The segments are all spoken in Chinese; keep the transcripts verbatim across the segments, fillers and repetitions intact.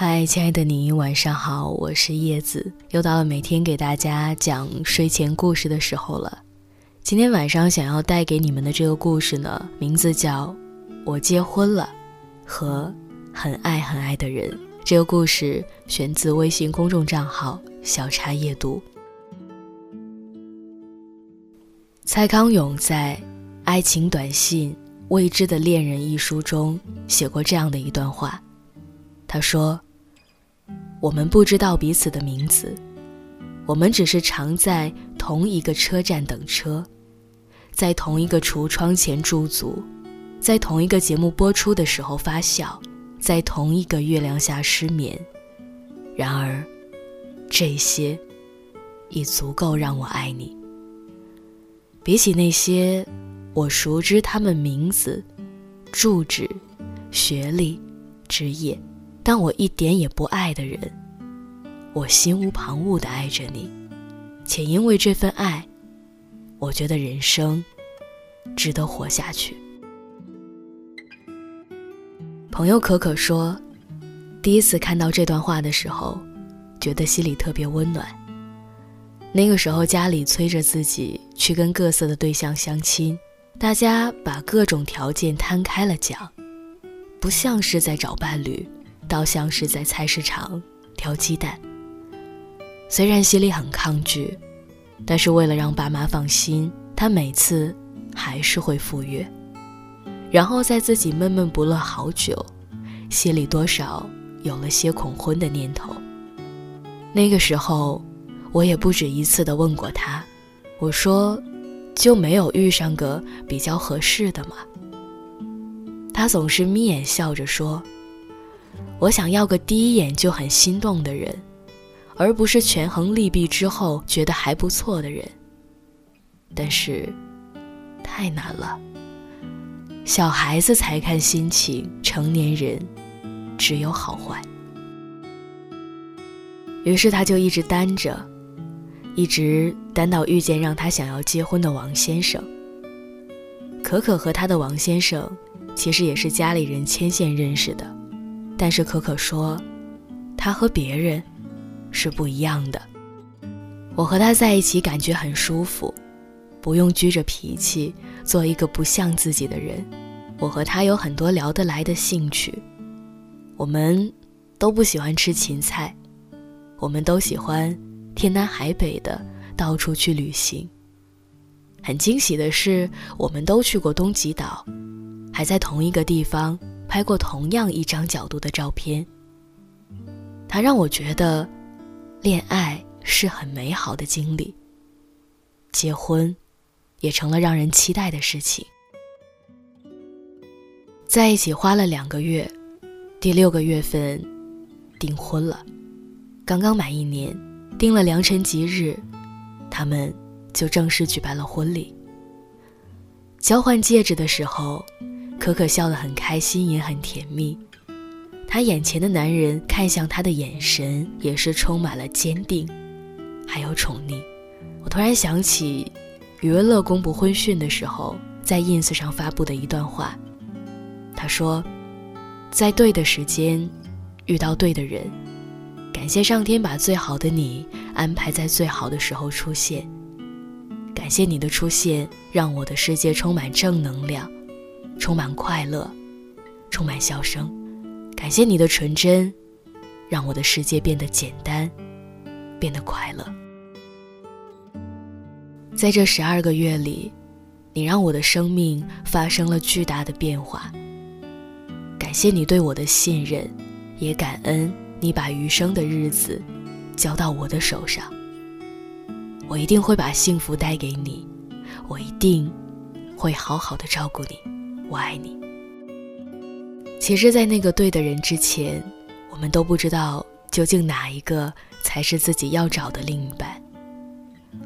嗨，亲爱的你，晚上好，我是叶子，又到了每天给大家讲睡前故事的时候了。今天晚上想要带给你们的这个故事呢，名字叫我结婚了和很爱很爱的人。这个故事选自微信公众账号小茶夜读。蔡康永在《爱情短信：未知的恋人》一书中写过这样的一段话，他说，我们不知道彼此的名字，我们只是常在同一个车站等车，在同一个橱窗前驻足，在同一个节目播出的时候发笑，在同一个月亮下失眠。然而，这些已足够让我爱你。比起那些我熟知他们名字、住址、学历、职业，但我一点也不爱的人，我心无旁骛地爱着你，且因为这份爱，我觉得人生值得活下去。朋友可可说，第一次看到这段话的时候，觉得心里特别温暖。那个时候家里催着自己去跟各色的对象相亲，大家把各种条件摊开了讲，不像是在找伴侣，倒像是在菜市场挑鸡蛋。虽然心里很抗拒，但是为了让爸妈放心，他每次还是会赴约，然后在自己闷闷不乐好久，心里多少有了些恐婚的念头。那个时候我也不止一次地问过他，我说，就没有遇上个比较合适的吗？他总是眯眼笑着说，我想要个第一眼就很心动的人，而不是权衡利弊之后觉得还不错的人。但是太难了，小孩子才看心情，成年人只有好坏。于是他就一直单着，一直单到遇见让他想要结婚的王先生。可可和他的王先生其实也是家里人牵线认识的，但是可可说，他和别人是不一样的。我和他在一起感觉很舒服，不用拘着脾气，做一个不像自己的人。我和他有很多聊得来的兴趣，我们都不喜欢吃芹菜，我们都喜欢天南海北的到处去旅行。很惊喜的是，我们都去过东极岛，还在同一个地方拍过同样一张角度的照片。它让我觉得恋爱是很美好的经历，结婚也成了让人期待的事情。在一起花了两个月，第六个月份订婚了。刚刚满一年，定了良辰吉日，他们就正式举办了婚礼。交换戒指的时候，可可笑得很开心，也很甜蜜。她眼前的男人看向她的眼神也是充满了坚定，还有宠溺。我突然想起余文乐公布婚讯的时候，在 ins 上发布的一段话。他说，在对的时间遇到对的人，感谢上天把最好的你安排在最好的时候出现，感谢你的出现，让我的世界充满正能量，充满快乐，充满笑声。感谢你的纯真，让我的世界变得简单，变得快乐。在这十二个月里，你让我的生命发生了巨大的变化，感谢你对我的信任，也感恩你把余生的日子交到我的手上。我一定会把幸福带给你，我一定会好好的照顾你，我爱你。其实在那个对的人之前，我们都不知道究竟哪一个才是自己要找的另一半。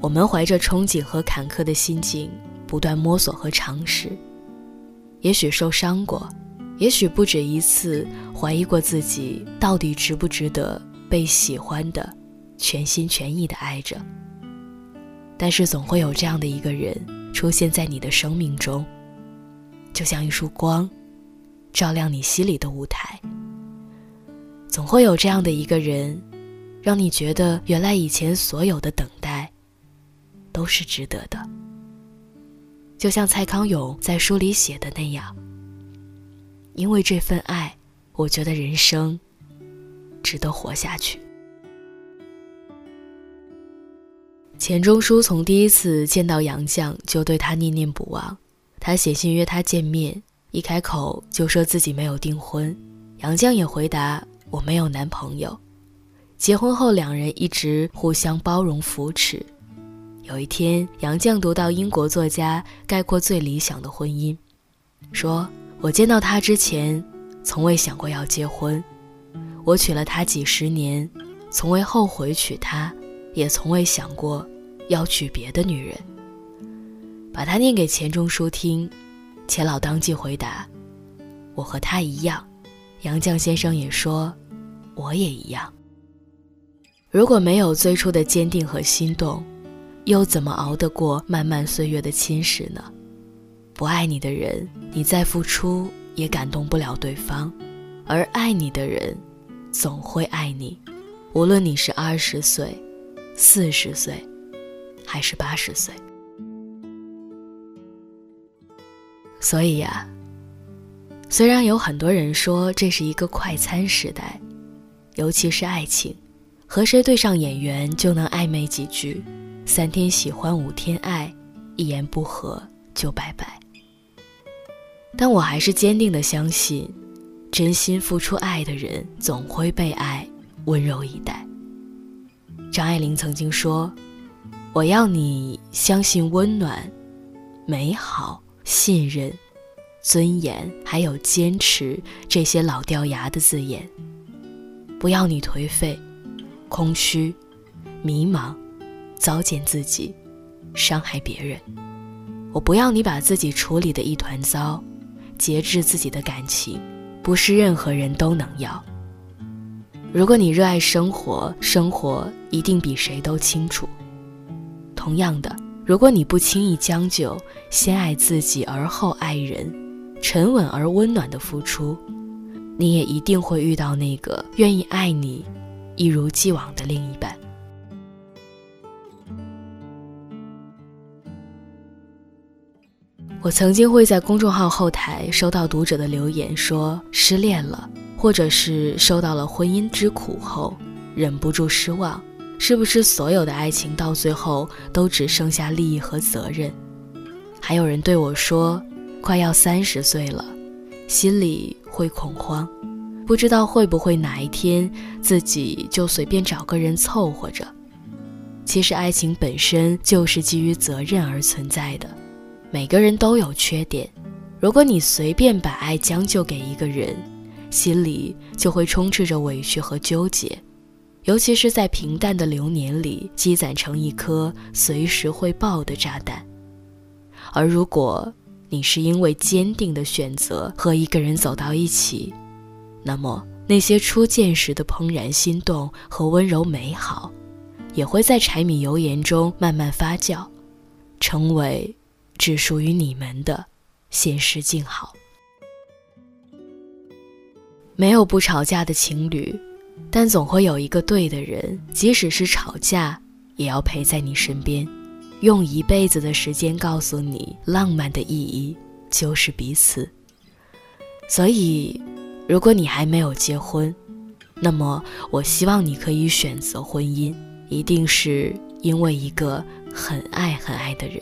我们怀着憧憬和坎坷的心境，不断摸索和尝试，也许受伤过，也许不止一次怀疑过自己到底值不值得被喜欢的全心全意的爱着。但是总会有这样的一个人出现在你的生命中，就像一束光照亮你心里的舞台，总会有这样的一个人，让你觉得原来以前所有的等待都是值得的。就像蔡康永在书里写的那样，因为这份爱，我觉得人生值得活下去。钱钟书从第一次见到杨绛就对他念念不忘，他写信约他见面，一开口就说自己没有订婚，杨绛也回答我没有男朋友。结婚后两人一直互相包容扶持。有一天，杨绛读到英国作家概括最理想的婚姻，说我见到他之前从未想过要结婚，我娶了他几十年，从未后悔娶他，也从未想过要娶别的女人。把他念给钱钟书听，钱老当即回答，我和他一样。杨绛先生也说，我也一样。如果没有最初的坚定和心动，又怎么熬得过漫漫岁月的侵蚀呢？不爱你的人，你再付出也感动不了对方，而爱你的人总会爱你，无论你是二十岁、四十岁还是八十岁。所以呀、啊，虽然有很多人说这是一个快餐时代，尤其是爱情，和谁对上眼缘就能暧昧几句，三天喜欢五天爱，一言不合就拜拜。但我还是坚定地相信，真心付出爱的人总会被爱温柔以待。张爱玲曾经说，我要你相信温暖、美好、信任、尊严还有坚持这些老掉牙的字眼，不要你颓废、空虚、迷茫，糟践自己，伤害别人。我不要你把自己处理得一团糟，节制自己的感情，不是任何人都能要。如果你热爱生活，生活一定比谁都清楚。同样的，如果你不轻易将就，先爱自己而后爱人，沉稳而温暖的付出，你也一定会遇到那个愿意爱你一如既往的另一半。我曾经会在公众号后台收到读者的留言，说失恋了，或者是受到了婚姻之苦后忍不住失望，是不是所有的爱情到最后都只剩下利益和责任？还有人对我说，快要三十岁了，心里会恐慌，不知道会不会哪一天自己就随便找个人凑合着。其实爱情本身就是基于责任而存在的，每个人都有缺点，如果你随便把爱将就给一个人，心里就会充斥着委屈和纠结，尤其是在平淡的流年里积攒成一颗随时会爆的炸弹。而如果你是因为坚定的选择和一个人走到一起，那么那些初见时的怦然心动和温柔美好，也会在柴米油盐中慢慢发酵，成为只属于你们的现实静好。没有不吵架的情侣，但总会有一个对的人，即使是吵架也要陪在你身边，用一辈子的时间告诉你浪漫的意义就是彼此。所以如果你还没有结婚，那么我希望你可以选择婚姻，一定是因为一个很爱很爱的人。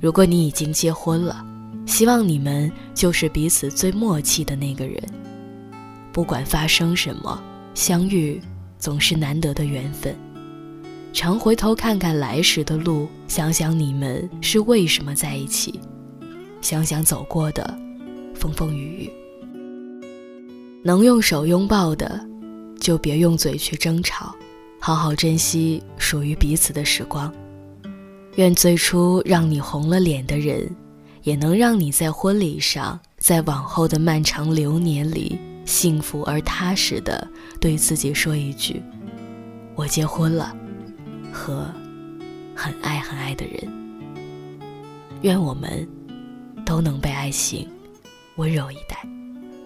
如果你已经结婚了，希望你们就是彼此最默契的那个人，不管发生什么，相遇总是难得的缘分。常回头看看来时的路，想想你们是为什么在一起，想想走过的风风雨雨。能用手拥抱的，就别用嘴去争吵，好好珍惜属于彼此的时光。愿最初让你红了脸的人，也能让你在婚礼上，在往后的漫长流年里幸福而踏实地对自己说一句，我结婚了，和很爱很爱的人。愿我们都能被爱情温柔以待。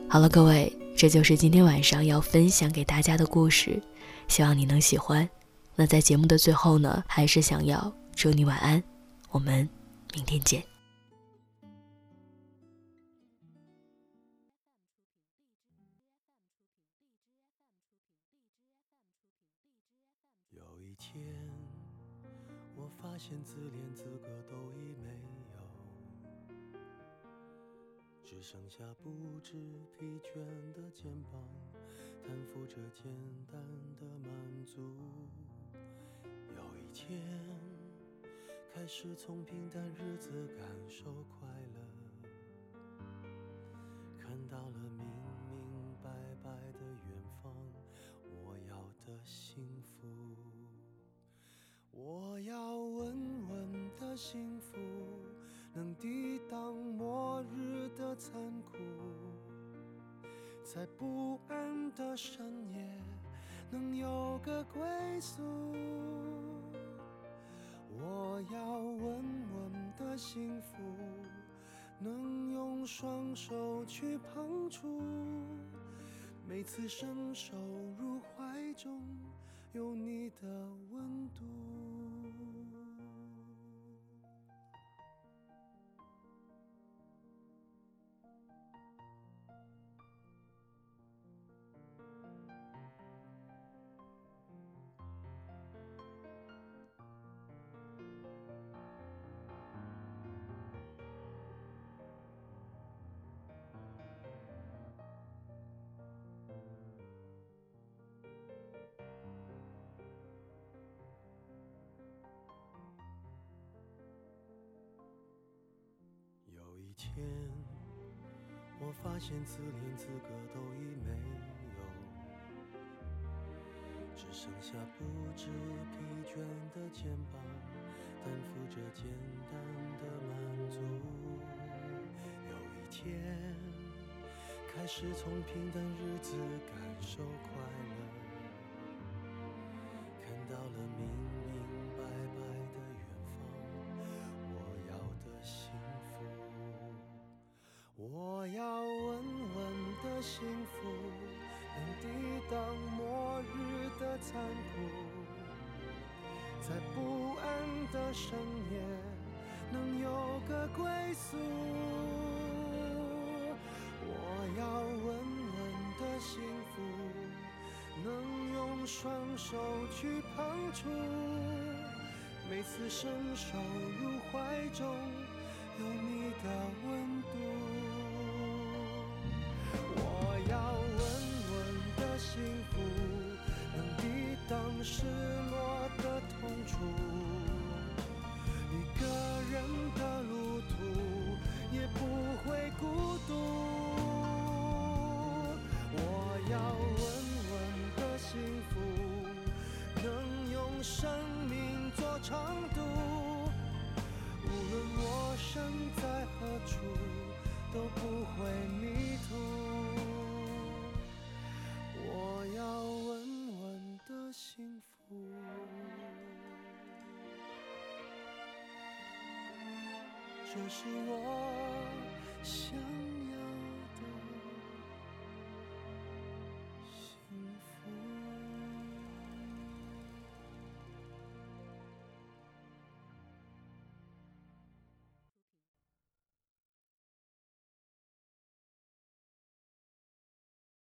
好了，各位，这就是今天晚上要分享给大家的故事，希望你能喜欢。那在节目的最后呢，还是想要祝你晚安，我们明天见。有一天我发现自恋资格都已没有，只剩下不知疲倦的肩膀，担负着简单的满足。有一天开始从平淡日子感受快乐，看到了明明白白的远方，我要的幸福，我要稳稳的幸福，能抵挡末日的残酷，在不安的深夜能有个归宿。我要稳稳的幸福，能用双手去碰触，每次伸手入怀中有你的温度。天，我发现自恋资格都已没有，只剩下不知疲倦的肩膀，担负着简单的满足。有一天开始从平淡日子感受快乐，看到了明明白白的远方，我要的幸福。我要稳稳的幸福，能抵挡末日的残酷，在不安的深夜能有个归宿。我要稳稳的幸福，能用双手去碰触，每次伸手入怀中有你的温度。幸福能抵挡失落的痛楚，一个人的路途也不会孤独。我要稳稳的幸福，能用生命做长度，无论我身在何处都不会迷途。我要稳稳的幸福。这是我